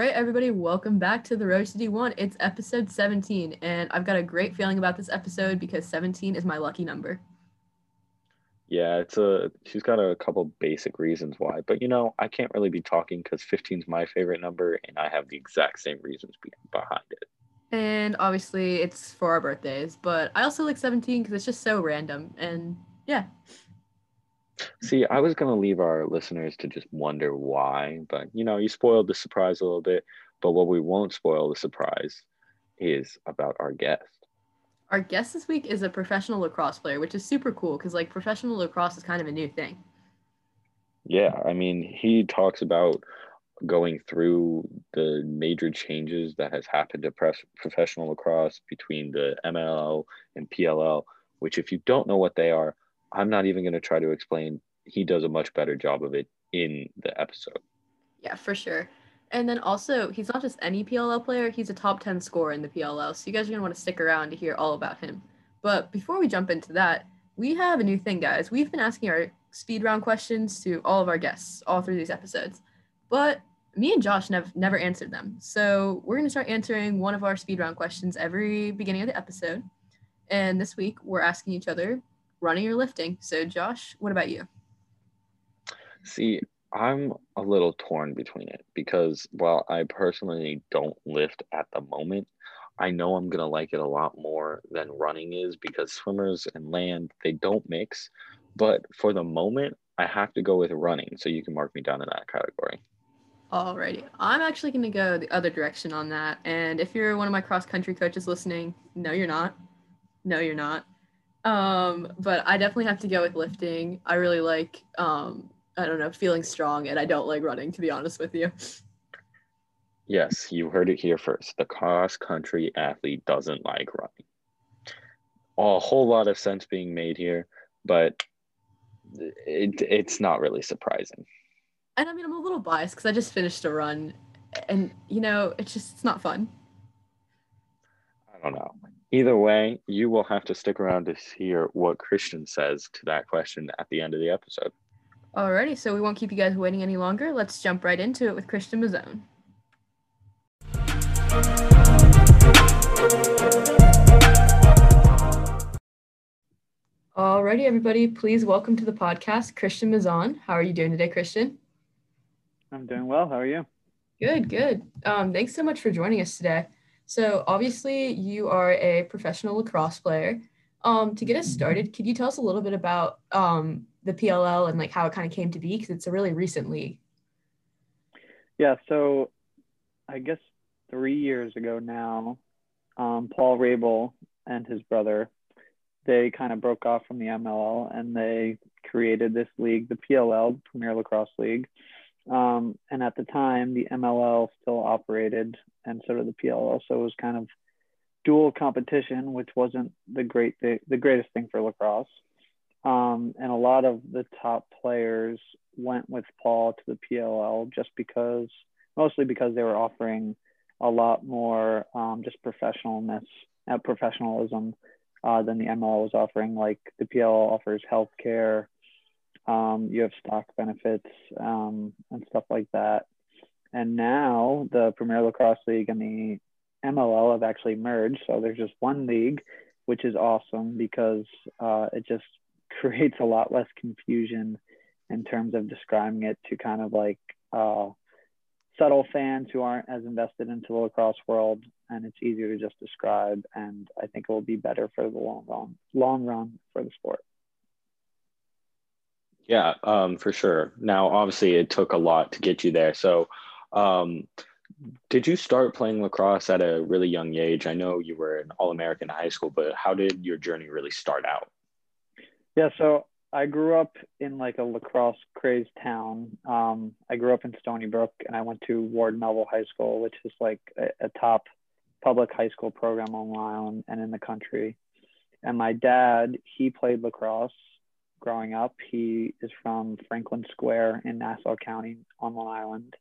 right, everybody, welcome back to The Road to D1. It's episode 17, and I've got a great feeling about this episode because 17 is my lucky number. Yeah, she's got a couple basic reasons why, but you know, I can't really be talking because 15 is my favorite number, and I have the exact same reasons behind it. And obviously, it's for our birthdays, but I also like 17 because it's just so random, and yeah. See, I was going to leave our listeners to just wonder why, but, you know, you spoiled the surprise a little bit, but what we won't spoil the surprise is about our guest. Our guest this week is a professional lacrosse player, which is super cool because, like, professional lacrosse is kind of a new thing. Yeah, I mean, he talks about going through the major changes that has happened to professional lacrosse between the MLL and PLL, which if you don't know what they are, I'm not even going to try to explain. He does a much better job of it in the episode. Yeah, for sure. And then also, he's not just any PLL player. He's a top 10 scorer in the PLL. So you guys are going to want to stick around to hear all about him. But before we jump into that, we have a new thing, guys. We've been asking our speed round questions to all of our guests all through these episodes. But me and Josh never answered them. So we're going to start answering one of our speed round questions every beginning of the episode. And this week, we're asking each other, running or lifting? So Josh, what about you? See, I'm a little torn between it because while I personally don't lift at the moment, I know I'm going to like it a lot more than running is because swimmers and land, they don't mix. But for the moment, I have to go with running. So you can mark me down in that category. Alrighty. I'm actually going to go the other direction on that. And if you're one of my cross country coaches listening, no, you're not. No, you're not. But I definitely have to go with lifting. I really like, I don't know, feeling strong, and I don't like running, to be honest with you. Yes, you heard it here first. The cross-country athlete doesn't like running. A whole lot of sense being made here, but it's not really surprising. And I mean, I'm a little biased because I just finished a run, and, you know, it's not fun. I don't know. Either way, you will have to stick around to hear what Christian says to that question at the end of the episode. Alrighty, so we won't keep you guys waiting any longer. Let's jump right into it with Christian Mazzone. Alrighty, everybody, please welcome to the podcast Christian Mazzone. How are you doing today, Christian? I'm doing well. How are you? Good, good. Thanks so much for joining us today. So obviously you are a professional lacrosse player. To get us started, could you tell us a little bit about the PLL and like how it kind of came to be? Because it's a really recent league. Yeah, so I guess 3 years ago now, Paul Rabel and his brother, they kind of broke off from the MLL and they created this league, the PLL, Premier Lacrosse League. And at the time, the MLL still operated and sort of the PLL, so it was kind of dual competition, which wasn't the greatest thing for lacrosse. And a lot of the top players went with Paul to the PLL mostly because they were offering a lot more just professionalness and professionalism than the MLL was offering. Like the PLL offers healthcare. You have stock benefits and stuff like that. And now the Premier Lacrosse League and the MLL have actually merged. So there's just one league, which is awesome because it just creates a lot less confusion in terms of describing it to kind of like subtle fans who aren't as invested into the lacrosse world. And it's easier to just describe. And I think it will be better for the long run for the sport. Yeah, for sure. Now, obviously, it took a lot to get you there. So did you start playing lacrosse at a really young age? I know you were an All-American in high school, but how did your journey really start out? Yeah, so I grew up in like a lacrosse crazed town. I grew up in Stony Brook, and I went to Ward-Melville High School, which is like a top public high school program on Long Island and in the country. And my dad, he played lacrosse. Growing up, he is from Franklin Square in Nassau County on Long Island,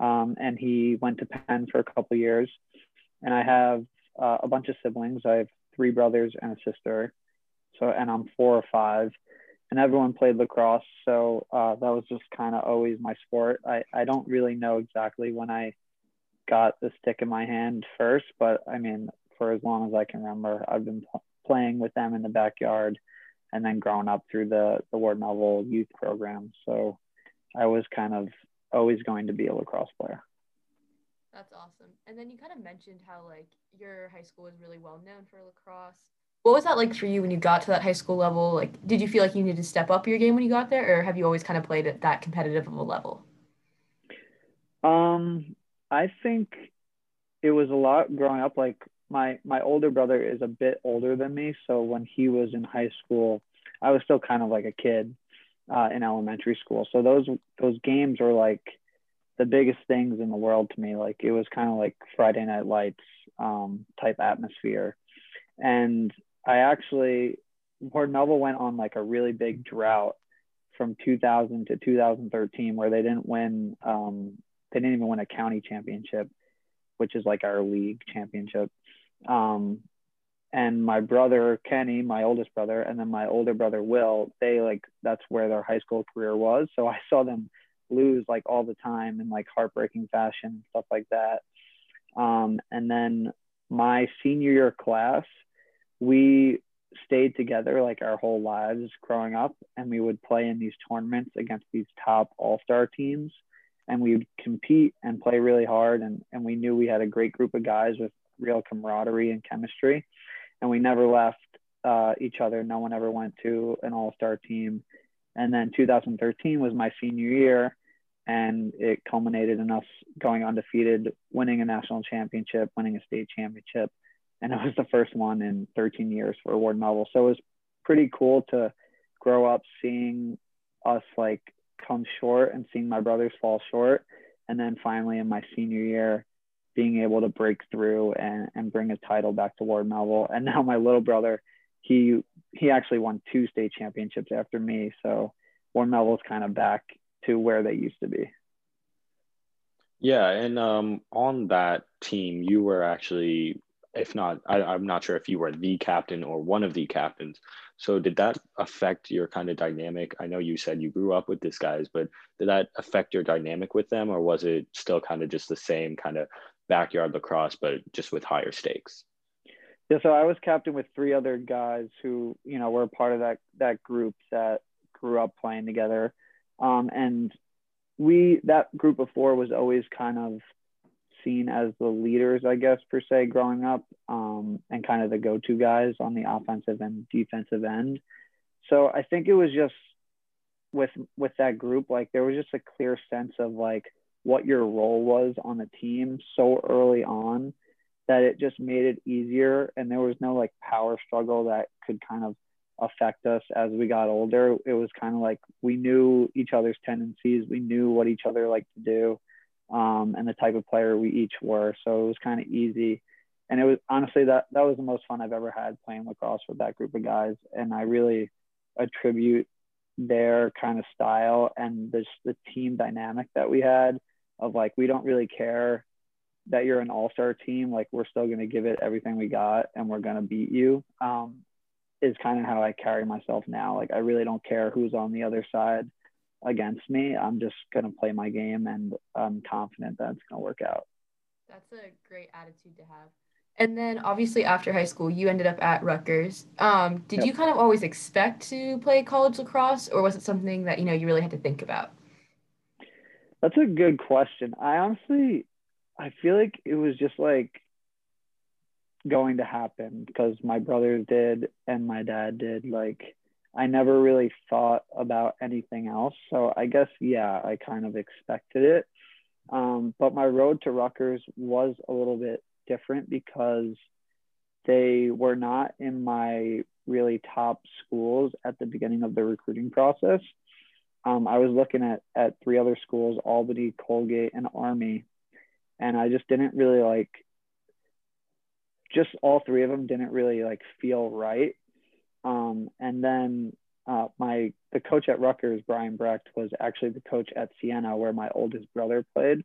and he went to Penn for a couple of years. And I have a bunch of siblings. I have three brothers and a sister, and I'm four or five. And everyone played lacrosse, so that was just kind of always my sport. I don't really know exactly when I got the stick in my hand first, but I mean, for as long as I can remember, I've been playing with them in the backyard and then growing up through the Ward-Melville youth program. So I was kind of always going to be a lacrosse player. That's awesome. And then you kind of mentioned how like your high school was really well known for lacrosse. What was that like for you when you got to that high school level? Like, did you feel like you needed to step up your game when you got there, or have you always kind of played at that competitive of a level? I think it was a lot growing up. Like my older brother is a bit older than me. So when he was in high school, I was still kind of like a kid in elementary school. So those games were like the biggest things in the world to me. Like it was kind of like Friday Night Lights type atmosphere. And I actually, Ward-Melville went on like a really big drought from 2000 to 2013 where they didn't win, they didn't even win a county championship, which is like our league championship. And my brother, Kenny, my oldest brother, and then my older brother, Will, they like, that's where their high school career was. So I saw them lose like all the time in like heartbreaking fashion and stuff like that. And then my senior year class, we stayed together like our whole lives growing up, and we would play in these tournaments against these top all-star teams, and we would compete and play really hard, and we knew we had a great group of guys with real camaraderie and chemistry, and we never left each other. No one ever went to an all-star team. And then 2013 was my senior year, and it culminated in us going undefeated, winning a national championship, winning a state championship. And it was the first one in 13 years for Ward-Melville. So it was pretty cool to grow up seeing us like come short and seeing my brothers fall short. And then finally in my senior year, being able to break through and bring a title back to Ward-Melville. And now my little brother, he actually won 2 state championships after me. So Ward-Melville's kind of back to where they used to be. Yeah, and on that team, you were actually, if not, I'm not sure if you were the captain or one of the captains. So did that affect your kind of dynamic? I know you said you grew up with these guys, but did that affect your dynamic with them, or was it still kind of just the same kind of backyard lacrosse, but just with higher stakes? Yeah, so I was captain with 3 other guys who, you know, were part of that group that grew up playing together. And that group of 4 was always kind of seen as the leaders, I guess, per se, growing up, and kind of the go-to guys on the offensive and defensive end. So I think it was just with that group, like there was just a clear sense of like what your role was on the team so early on that it just made it easier. And there was no like power struggle that could kind of affect us as we got older. It was kind of like we knew each other's tendencies, we knew what each other liked to do, and the type of player we each were. So it was kind of easy, and it was honestly that was the most fun I've ever had playing lacrosse with that group of guys. And I really attribute their kind of style and the team dynamic that we had of like, we don't really care that you're an all-star team, like we're still going to give it everything we got and we're going to beat you. Is kind of how I carry myself now. Like I really don't care who's on the other side against me. I'm just gonna play my game, and I'm confident that it's gonna work out. That's a great attitude to have. And then obviously after high school, you ended up at Rutgers. Did Yep. you kind of always expect to play college lacrosse, or was it something that, you know, you really had to think about? That's a good question. I feel like it was just like going to happen because my brother did and my dad did. Like I never really thought about anything else, so I guess I kind of expected it, but my road to Rutgers was a little bit different because they were not in my really top schools at the beginning of the recruiting process. I was looking at 3 other schools, Albany, Colgate, and Army, and I just didn't really like, just all 3 of them didn't really like feel right. And then the coach at Rutgers, Brian Brecht, was actually the coach at Siena where my oldest brother played.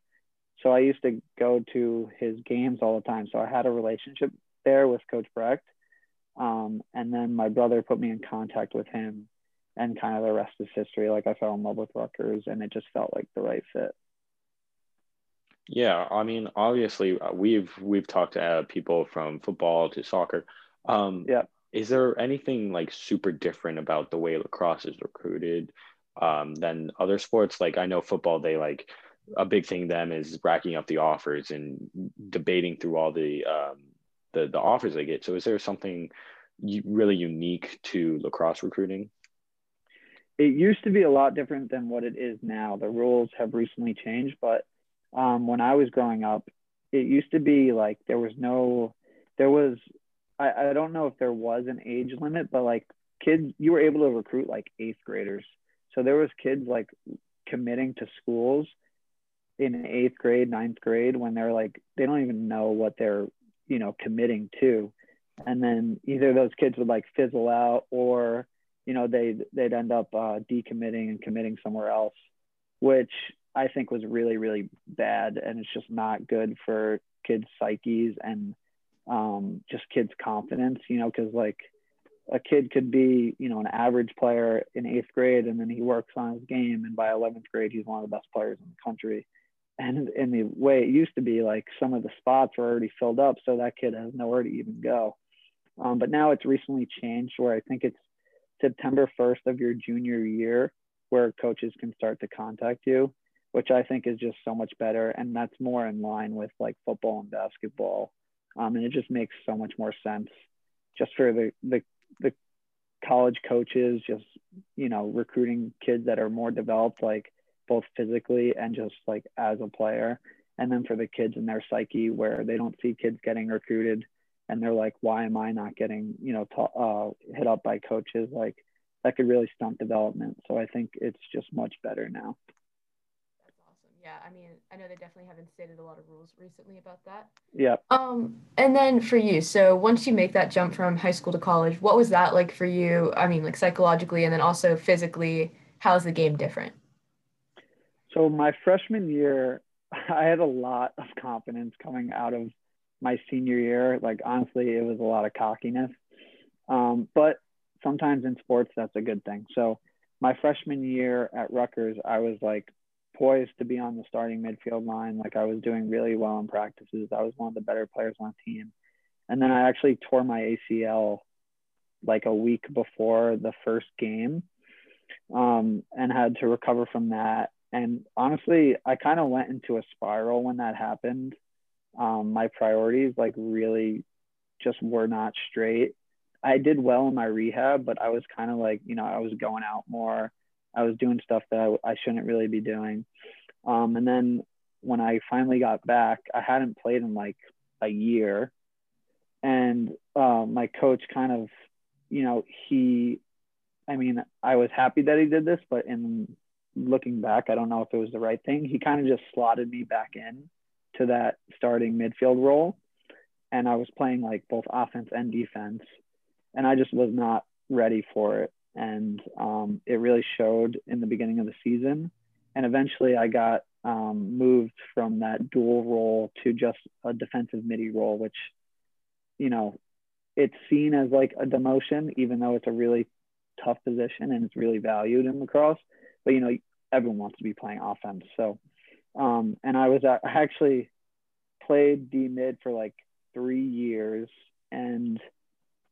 So I used to go to his games all the time. So I had a relationship there with Coach Brecht. And then my brother put me in contact with him, and kind of the rest is history. Like I fell in love with Rutgers, and it just felt like the right fit. Yeah, I mean, obviously, we've talked to people from football to soccer. Yeah. Is there anything like super different about the way lacrosse is recruited than other sports? Like, I know football, they like a big thing them is racking up the offers and debating through all the offers they get. So is there something really unique to lacrosse recruiting? It used to be a lot different than what it is now. The rules have recently changed, but when I was growing up, it used to be like I don't know if there was an age limit, but like kids, you were able to recruit like eighth graders. So there was kids like committing to schools in eighth grade, ninth grade, when they're like, they don't even know what they're, you know, committing to. And then either those kids would like fizzle out, or, you know, they'd end up decommitting and committing somewhere else, which I think was really, really bad. And it's just not good for kids' psyches and just kids' confidence, you know, because like a kid could be, you know, an average player in eighth grade, and then he works on his game, and by 11th grade, he's one of the best players in the country. And in the way it used to be, like some of the spots were already filled up, so that kid has nowhere to even go. But now it's recently changed where I think it's September 1st of your junior year where coaches can start to contact you, which I think is just so much better. And that's more in line with like football and basketball. And it just makes so much more sense just for the college coaches, just, you know, recruiting kids that are more developed, like both physically and just like as a player. And then for the kids and their psyche, where they don't see kids getting recruited and they're like, why am I not getting, you know, hit up by coaches? Like that could really stunt development. So I think it's just much better now. Yeah, I mean, I know they definitely haven't stated a lot of rules recently about that. Yeah. And then for you, so once you make that jump from high school to college, what was that like for you? I mean, like psychologically and then also physically, how is the game different? So my freshman year, I had a lot of confidence coming out of my senior year. Like, honestly, it was a lot of cockiness. But sometimes in sports, that's a good thing. So my freshman year at Rutgers, I was like, poised to be on the starting midfield line. Like I was doing really well in practices. I was one of the better players on the team. And then I actually tore my ACL like a week before the first game and had to recover from that. And honestly, I kind of went into a spiral when that happened. My priorities like really just were not straight. I did well in my rehab, but I was kind of like, you know, I was going out more. I was doing stuff that I shouldn't really be doing. And then when I finally got back, I hadn't played in like a year. And my coach kind of, you know, I was happy that he did this, but in looking back, I don't know if it was the right thing. He kind of just slotted me back in to that starting midfield role. And I was playing like both offense and defense. And I just was not ready for it. And it really showed in the beginning of the season. And eventually I got moved from that dual role to just a defensive midi role, which, you know, it's seen as like a demotion, even though it's a really tough position and it's really valued in lacrosse. But, you know, everyone wants to be playing offense. So, and I actually played D mid for like 3 years, and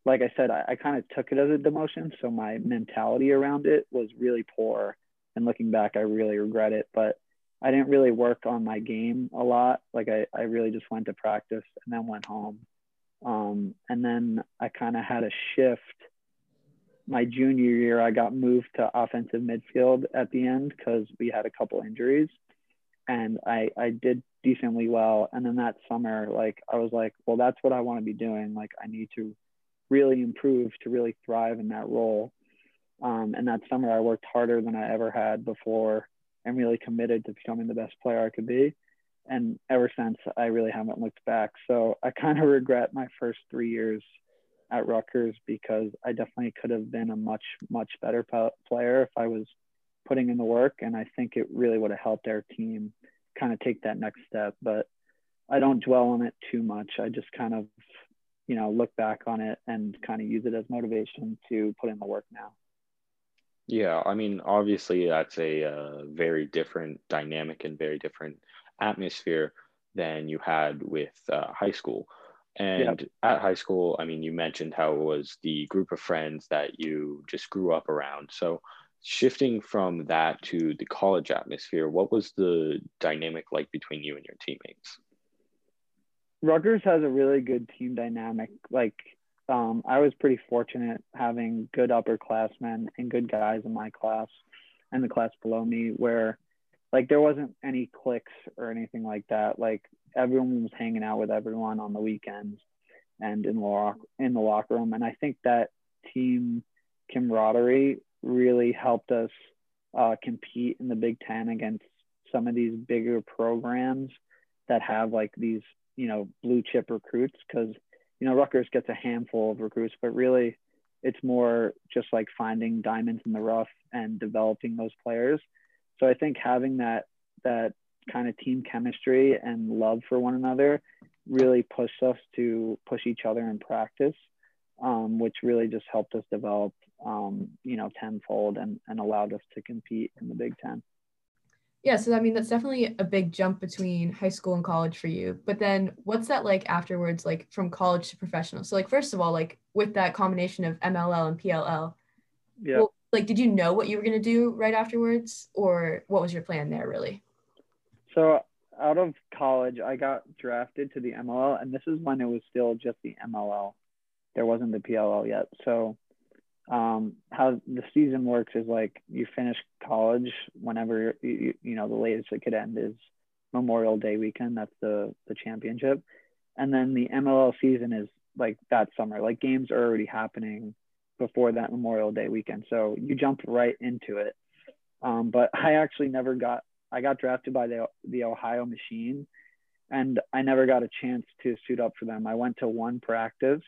like I said, I kind of took it as a demotion. So my mentality around it was really poor. And looking back, I really regret it. But I didn't really work on my game a lot. Like I really just went to practice and then went home. And then I kind of had a shift. My junior year, I got moved to offensive midfield at the end because we had a couple injuries. And I did decently well. And then that summer, like I was like, well, that's what I want to be doing. Like I need to really improve to really thrive in that role. And that summer I worked harder than I ever had before and really committed to becoming the best player I could be. And ever since, I really haven't looked back. So I kind of regret my first 3 years at Rutgers because I definitely could have been a much, much better player if I was putting in the work. And I think it really would have helped our team kind of take that next step. But I don't dwell on it too much. I just kind of, you know, look back on it and kind of use it as motivation to put in the work now. Yeah, I mean, obviously that's a very different dynamic and very different atmosphere than you had with high school. And yep. At high school, I mean, you mentioned how it was the group of friends that you just grew up around. So shifting from that to the college atmosphere, what was the dynamic like between you and your teammates? Rutgers has a really good team dynamic. Like, I was pretty fortunate having good upperclassmen and good guys in my class and the class below me, where like there wasn't any cliques or anything like that. Like, everyone was hanging out with everyone on the weekends and in the locker room. And I think that team camaraderie really helped us compete in the Big Ten against some of these bigger programs that have like these, you know, blue chip recruits. Because, you know, Rutgers gets a handful of recruits, but really it's more just like finding diamonds in the rough and developing those players. So I think having that kind of team chemistry and love for one another really pushed us to push each other in practice, which really just helped us develop, you know, tenfold and allowed us to compete in the Big Ten. Yeah, so I mean, that's definitely a big jump between high school and college for you. But then what's that like afterwards, like from college to professional? So like, first of all, like with that combination of MLL and PLL, yeah. Well, like, did you know what you were going to do right afterwards, or what was your plan there really? So out of college, I got drafted to the MLL, and this is when it was still just the MLL. There wasn't the PLL yet. So how the season works is like you finish college whenever, you know, the latest it could end is Memorial Day weekend. That's the championship. And then the MLL season is like that summer. Like, games are already happening before that Memorial Day weekend. So you jump right into it. But I actually never got drafted by the Ohio Machine, and I never got a chance to suit up for them. I went to one practice,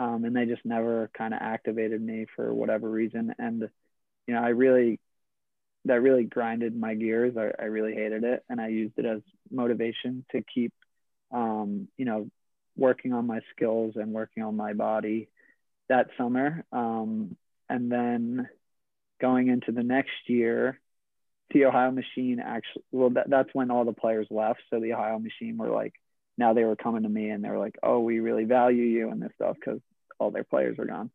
and they just never kind of activated me for whatever reason. And, you know, that really grinded my gears. I really hated it. And I used it as motivation to keep, you know, working on my skills and working on my body that summer. And then going into the next year, the Ohio Machine actually, well, that's when all the players left. So the Ohio Machine were like, now they were coming to me and they were like, oh, we really value you and this stuff, because all their players are gone.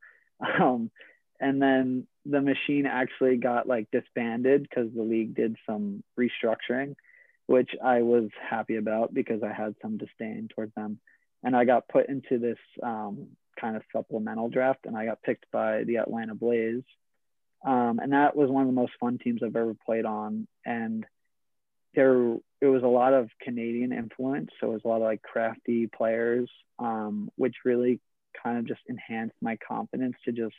And then the Machine actually got like disbanded because the league did some restructuring, which I was happy about because I had some disdain towards them. And I got put into this kind of supplemental draft, and I got picked by the Atlanta Blaze. And that was one of the most fun teams I've ever played on. And it was a lot of Canadian influence. So it was a lot of like crafty players, which really kind of just enhanced my confidence to just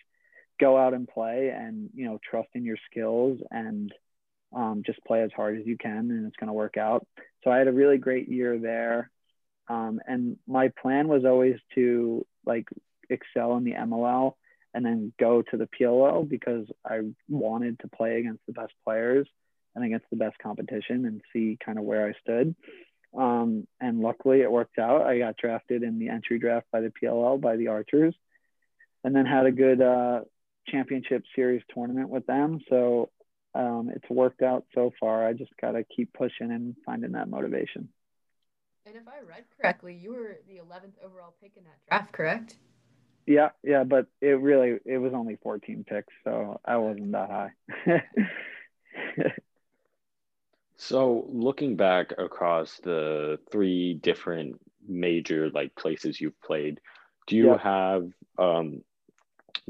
go out and play and, you know, trust in your skills and just play as hard as you can, and it's going to work out. So I had a really great year there. And my plan was always to like excel in the MLL and then go to the PLL, because I wanted to play against the best players and against the best competition and see kind of where I stood. And luckily it worked out. I got drafted in the entry draft by the PLL, by the Archers, and then had a good championship series tournament with them. So it's worked out so far. I just got to keep pushing and finding that motivation. And if I read correctly, you were the 11th overall pick in that draft, correct? Yeah, but it was only 14 picks, so I wasn't that high. So looking back across the three different major like places you've played, do you have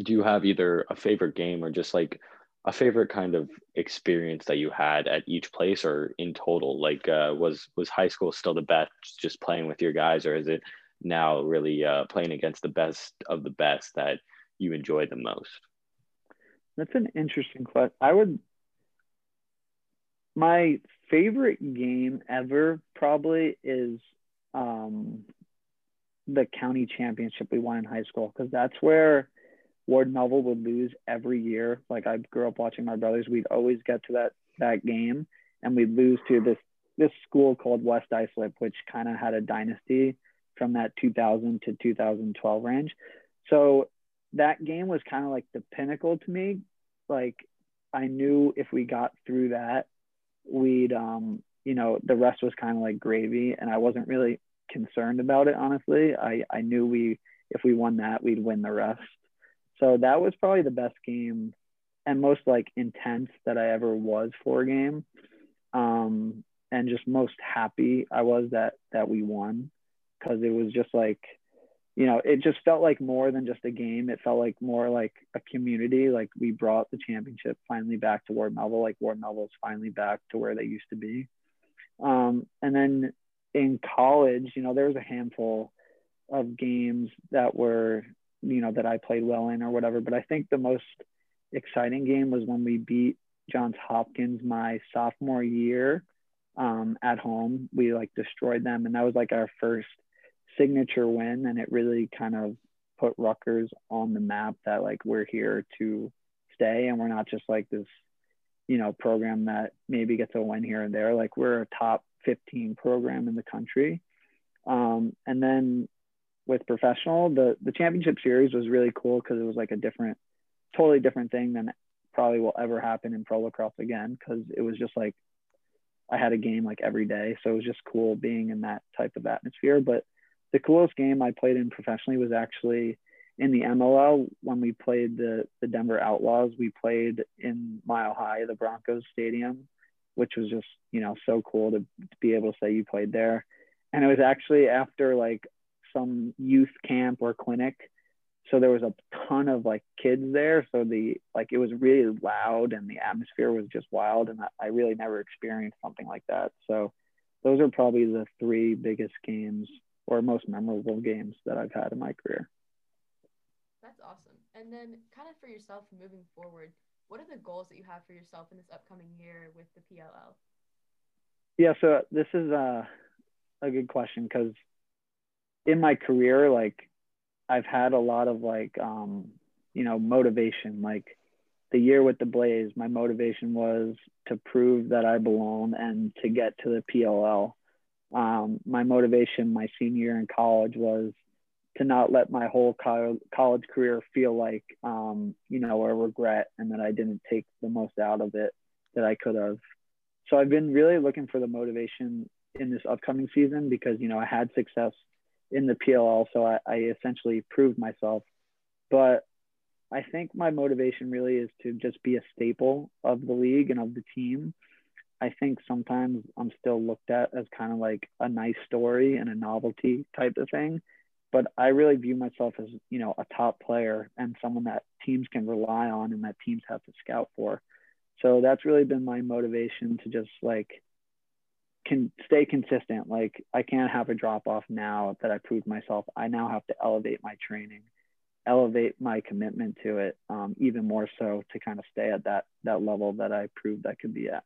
either a favorite game or just like a favorite kind of experience that you had at each place, or in total? Like was high school still the best, just playing with your guys, or is it now really playing against the best of the best that you enjoy the most? That's an interesting question. My favorite game ever probably is the county championship we won in high school, because that's where Ward-Melville would lose every year. Like, I grew up watching my brothers. We'd always get to that game, and we'd lose to this school called West Islip, which kind of had a dynasty from that 2000 to 2012 range. So that game was kind of like the pinnacle to me. Like, I knew if we got through that, we'd you know, the rest was kind of like gravy, and I wasn't really concerned about it, honestly. I knew if we won that, we'd win the rest. So that was probably the best game and most like intense that I ever was for a game. And just most happy I was that we won, because it was just like, you know, it just felt like more than just a game. It felt like more like a community. Like, we brought the championship finally back to Ward-Melville. Like, Ward-Melville's finally back to where they used to be. And then in college, you know, there was a handful of games that were, you know, that I played well in or whatever. But I think the most exciting game was when we beat Johns Hopkins my sophomore year at home. We like destroyed them, and that was like our first signature win, and it really kind of put Rutgers on the map that like we're here to stay, and we're not just like this, you know, program that maybe gets a win here and there. Like, we're a top 15 program in the country. And then with professional, the championship series was really cool, because it was like a totally different thing than probably will ever happen in pro lacrosse again, because it was just like I had a game like every day, so it was just cool being in that type of atmosphere. But the coolest game I played in professionally was actually in the MLL when we played the Denver Outlaws. We played in Mile High, the Broncos Stadium, which was just, you know, so cool to be able to say you played there. And it was actually after like some youth camp or clinic. So there was a ton of like kids there. So it was really loud, and the atmosphere was just wild. And I really never experienced something like that. So those are probably the three biggest games or most memorable games that I've had in my career. That's awesome. And then kind of for yourself moving forward, what are the goals that you have for yourself in this upcoming year with the PLL? Yeah, so this is a good question, because in my career, like, I've had a lot of like, you know, motivation. Like the year with the Blaze, my motivation was to prove that I belong and to get to the PLL. My motivation my senior year in college was to not let my whole college career feel like, you know, a regret, and that I didn't take the most out of it that I could have. So I've been really looking for the motivation in this upcoming season, because, you know, I had success in the PLL, so I essentially proved myself. But I think my motivation really is to just be a staple of the league and of the team. I think sometimes I'm still looked at as kind of like a nice story and a novelty type of thing, but I really view myself as, you know, a top player and someone that teams can rely on and that teams have to scout for. So that's really been my motivation, to just like can stay consistent. Like, I can't have a drop off now that I proved myself. I now have to elevate my training, elevate my commitment to it, even more so, to kind of stay at that level that I proved I could be at.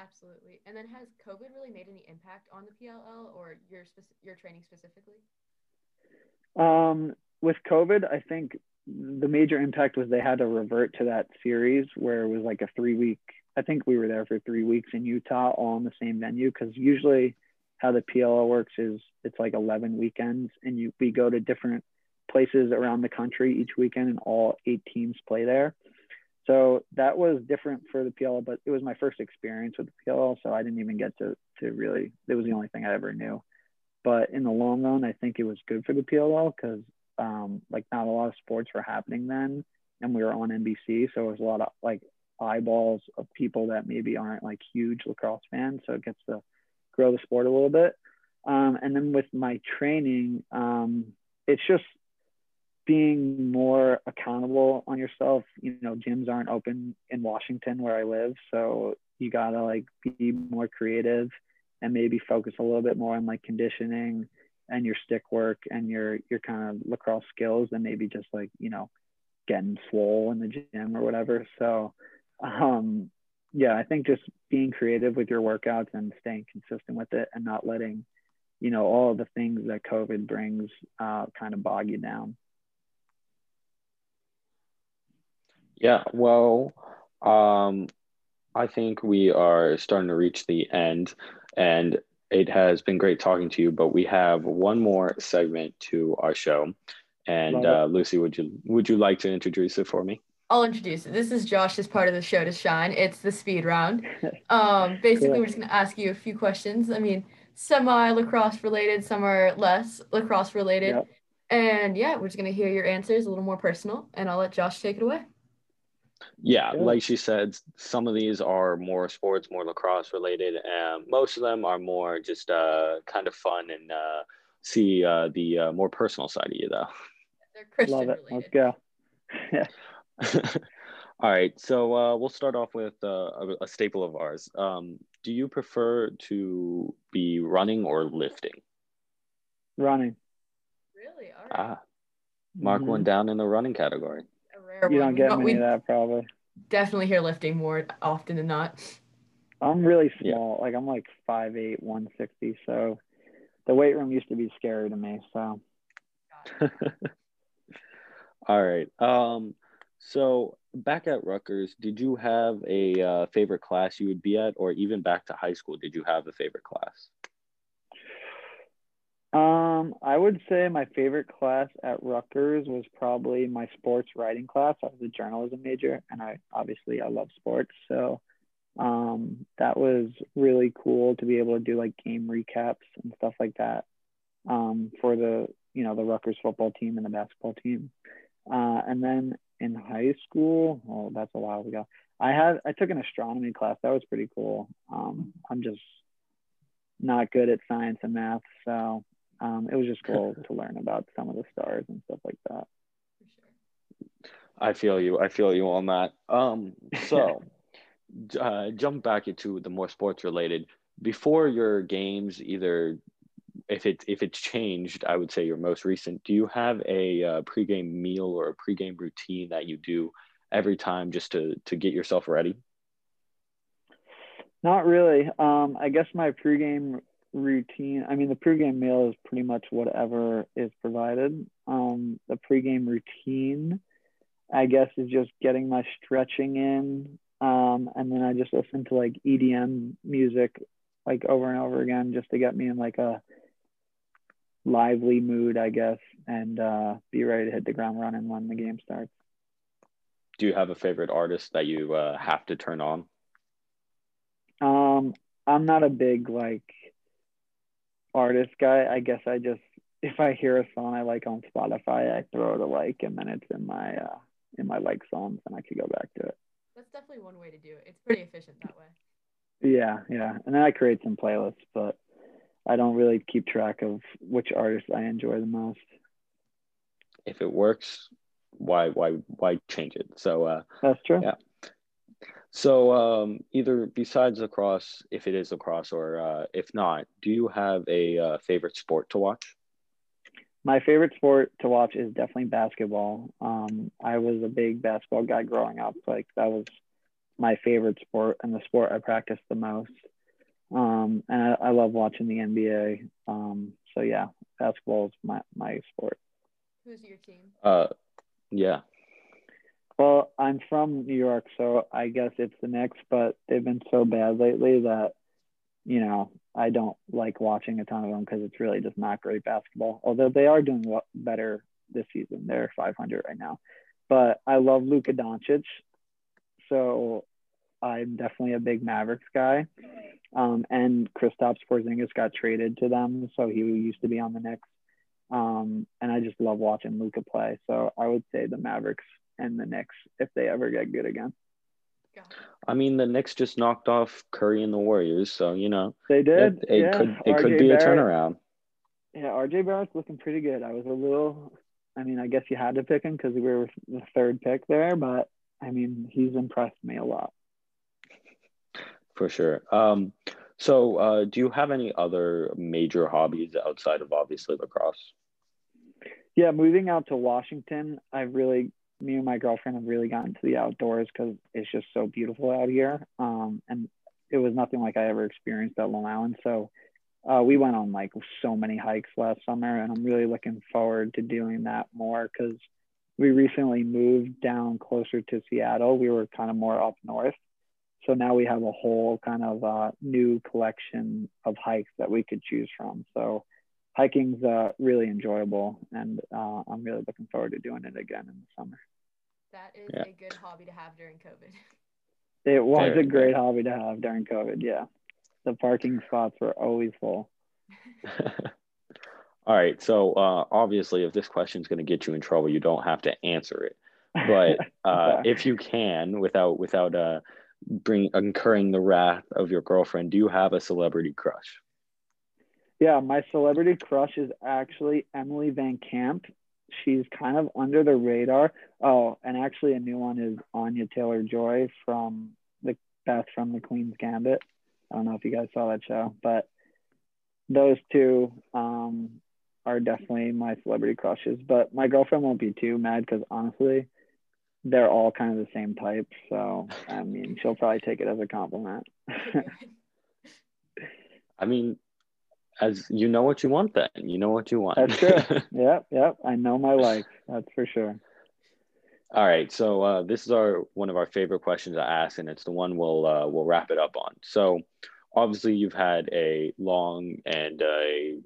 Absolutely. And then, has COVID really made any impact on the PLL or your training specifically? With COVID, I think the major impact was they had to revert to that series where it was like a 3-week. I think we were there for 3 weeks in Utah, all in the same venue. Because usually, how the PLL works is it's like 11 weekends, and we go to different places around the country each weekend, and all 8 teams play there. So that was different for the PLL, but it was my first experience with the PLL, so I didn't even get to really, it was the only thing I ever knew. But in the long run, I think it was good for the PLL, because like not a lot of sports were happening then, and we were on NBC, so it was a lot of like eyeballs of people that maybe aren't like huge lacrosse fans, so it gets to grow the sport a little bit. And then with my training, it's just being more accountable on yourself. You know, gyms aren't open in Washington where I live, so you gotta like be more creative and maybe focus a little bit more on like conditioning and your stick work and your kind of lacrosse skills than maybe just like, you know, getting swole in the gym or whatever. So yeah, I think just being creative with your workouts and staying consistent with it, and not letting, you know, all the things that COVID brings kind of bog you down. Yeah, well, I think we are starting to reach the end, and it has been great talking to you, but we have one more segment to our show. And Lucy, would you like to introduce it for me? I'll introduce it. This is Josh's part of the show to shine. It's the speed round. Basically, We're just going to ask you a few questions. I mean, semi-lacrosse related, some are less lacrosse related. Yep. And yeah, we're just going to hear your answers, a little more personal, and I'll let Josh take it away. Yeah, like she said, some of these are more sports, more lacrosse related. Most of them are more just kind of fun and see the more personal side of you, though. They're Christian related. Love it. Let's go. Yeah. All right, so we'll start off with a staple of ours. Do you prefer to be running or lifting? Running. Really? All right. Mark one down in the running category. A rare you one. Don't get many of that, probably. Definitely hear lifting more often than not. I'm really small. Yeah. Like, I'm like 5'8", 160, so the weight room used to be scary to me, so. Got it. All right. So back at Rutgers, did you have a favorite class you would be at, or even back to high school, did you have a favorite class? I would say my favorite class at Rutgers was probably my sports writing class. I was a journalism major, and I love sports. So that was really cool to be able to do like game recaps and stuff like that for the Rutgers football team and the basketball team. And then in high school, that's a while ago, I took an astronomy class. That was pretty cool. I'm just not good at science and math, so it was just cool to learn about some of the stars and stuff like that. I feel you on that. So jump back into the more sports related. Before your games, either if it's changed, I would say your most recent, do you have a pregame meal or a pregame routine that you do every time just to get yourself ready? Not really. I guess my pregame routine, I mean, the pregame meal is pretty much whatever is provided. The pregame routine, I guess, is just getting my stretching in. And then I just listen to like EDM music, like over and over again, just to get me in like a lively mood, I guess, and be ready to hit the ground running when the game starts. Do you have a favorite artist that you have to turn on? I'm not a big like artist guy. I guess I just, if I hear a song I like on Spotify, I throw it a like, and then it's in my like songs, and I could go back to it. That's definitely one way to do it. It's pretty efficient that way. Yeah. And then I create some playlists, but I don't really keep track of which artists I enjoy the most. If it works, why change it? So that's true. Yeah. So either besides lacrosse, if it is lacrosse, or if not, do you have a favorite sport to watch? My favorite sport to watch is definitely basketball. I was a big basketball guy growing up. Like, that was my favorite sport and the sport I practiced the most. And I love watching the NBA. So yeah, basketball is my sport. Who's your team? Yeah. Well, I'm from New York, so I guess it's the Knicks, but they've been so bad lately that, you know, I don't like watching a ton of them because it's really just not great basketball. Although they are doing better this season. They're 500 right now. But I love Luka Doncic, so I'm definitely a big Mavericks guy. And Kristaps Porzingis got traded to them, so he used to be on the Knicks. And I just love watching Luka play. So I would say the Mavericks and the Knicks if they ever get good again. I mean, the Knicks just knocked off Curry and the Warriors, so, you know. They did. It could be a turnaround. Yeah, RJ Barrett's looking pretty good. I guess you had to pick him because we were the third pick there, but, I mean, he's impressed me a lot. For sure. So do you have any other major hobbies outside of obviously lacrosse? Yeah, moving out to Washington, me and my girlfriend have really gotten to the outdoors because it's just so beautiful out here. And it was nothing like I ever experienced at Long Island. So we went on like so many hikes last summer, and I'm really looking forward to doing that more because we recently moved down closer to Seattle. We were kind of more up north. So now we have a whole kind of new collection of hikes that we could choose from. So hiking's really enjoyable, and I'm really looking forward to doing it again in the summer. That is a good hobby to have during COVID. It was a great hobby to have during COVID, yeah. The parking spots were always full. All right, so obviously if this question's going to get you in trouble, you don't have to answer it. But if you can, without incurring the wrath of your girlfriend, do you have a celebrity crush? Yeah, my celebrity crush is actually Emily Van Camp. She's kind of under the radar. Oh, and actually a new one is Anya Taylor-Joy from The Queen's Gambit. I don't know if you guys saw that show, but those two are definitely my celebrity crushes. But my girlfriend won't be too mad because honestly, they're all kind of the same type. So, I mean, she'll probably take it as a compliment. I mean, as you know what you want then. You know what you want. That's true. Yep. I know my life. That's for sure. All right. So this is one of our favorite questions I ask, and it's the one we'll wrap it up on. So obviously you've had a long and a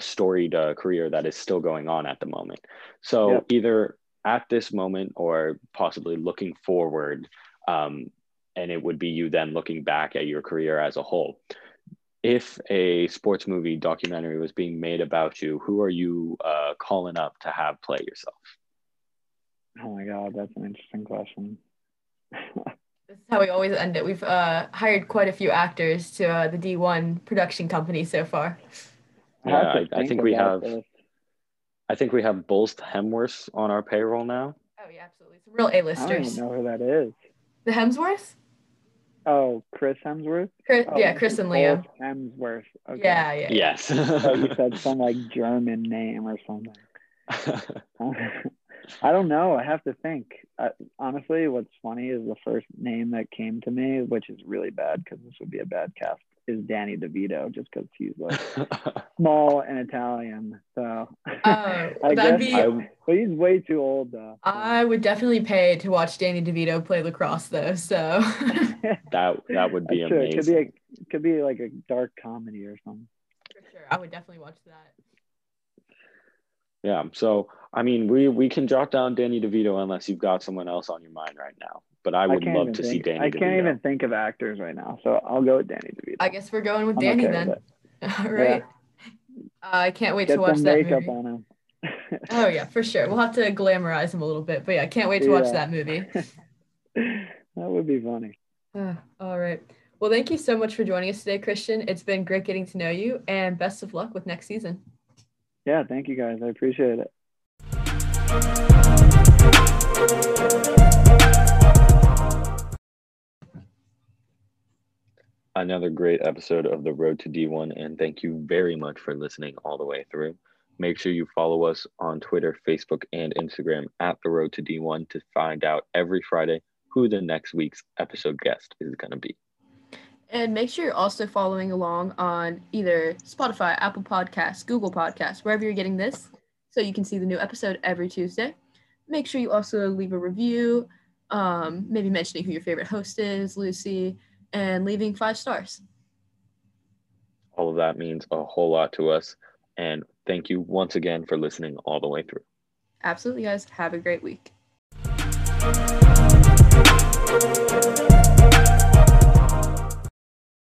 storied career that is still going on at the moment. So either at this moment or possibly looking forward, and it would be you then looking back at your career as a whole. If a sports movie documentary was being made about you, who are you calling up to have play yourself? Oh my God, that's an interesting question. That's how we always end it. We've hired quite a few actors to the D1 production company so far. Yeah, I think we have both Hemsworths on our payroll now. Oh yeah, absolutely. It's real A-listers. I don't even know who that is. The Hemsworths? Oh, Chris Hemsworth? Chris and Leo. Hemsworth. Okay. Yeah. Yes. You said some German name or something. I don't know. I have to think. Honestly, what's funny is the first name that came to me, which is really bad because this would be a bad cast, is Danny DeVito, just because he's small and Italian. So but he's way too old though. I would definitely pay to watch Danny DeVito play lacrosse though. So that would be amazing. True. It could be like a dark comedy or something. For sure, I would definitely watch that. Yeah, so I mean, we can jot down Danny DeVito unless you've got someone else on your mind right now. But I would love to see Danny DeVito. I can't even think of actors right now, so I'll go with Danny DeVito. I guess we're going with Danny then. All right. Yeah. I can't wait to watch that movie. On him. Oh yeah, for sure. We'll have to glamorize him a little bit, but yeah, I can't wait to watch that movie. That would be funny. All right. Well, thank you so much for joining us today, Christian. It's been great getting to know you, and best of luck with next season. Yeah, thank you guys. I appreciate it. Another great episode of The Road to D1, and thank you very much for listening all the way through. Make sure you follow us on Twitter, Facebook, and Instagram at The Road to D1 to find out every Friday who the next week's episode guest is going to be. And make sure you're also following along on either Spotify, Apple Podcasts, Google Podcasts, wherever you're getting this, so you can see the new episode every Tuesday. Make sure you also leave a review, maybe mentioning who your favorite host is, Lucy, and leaving 5 stars. All of that means a whole lot to us. And thank you once again for listening all the way through. Absolutely, guys. Have a great week.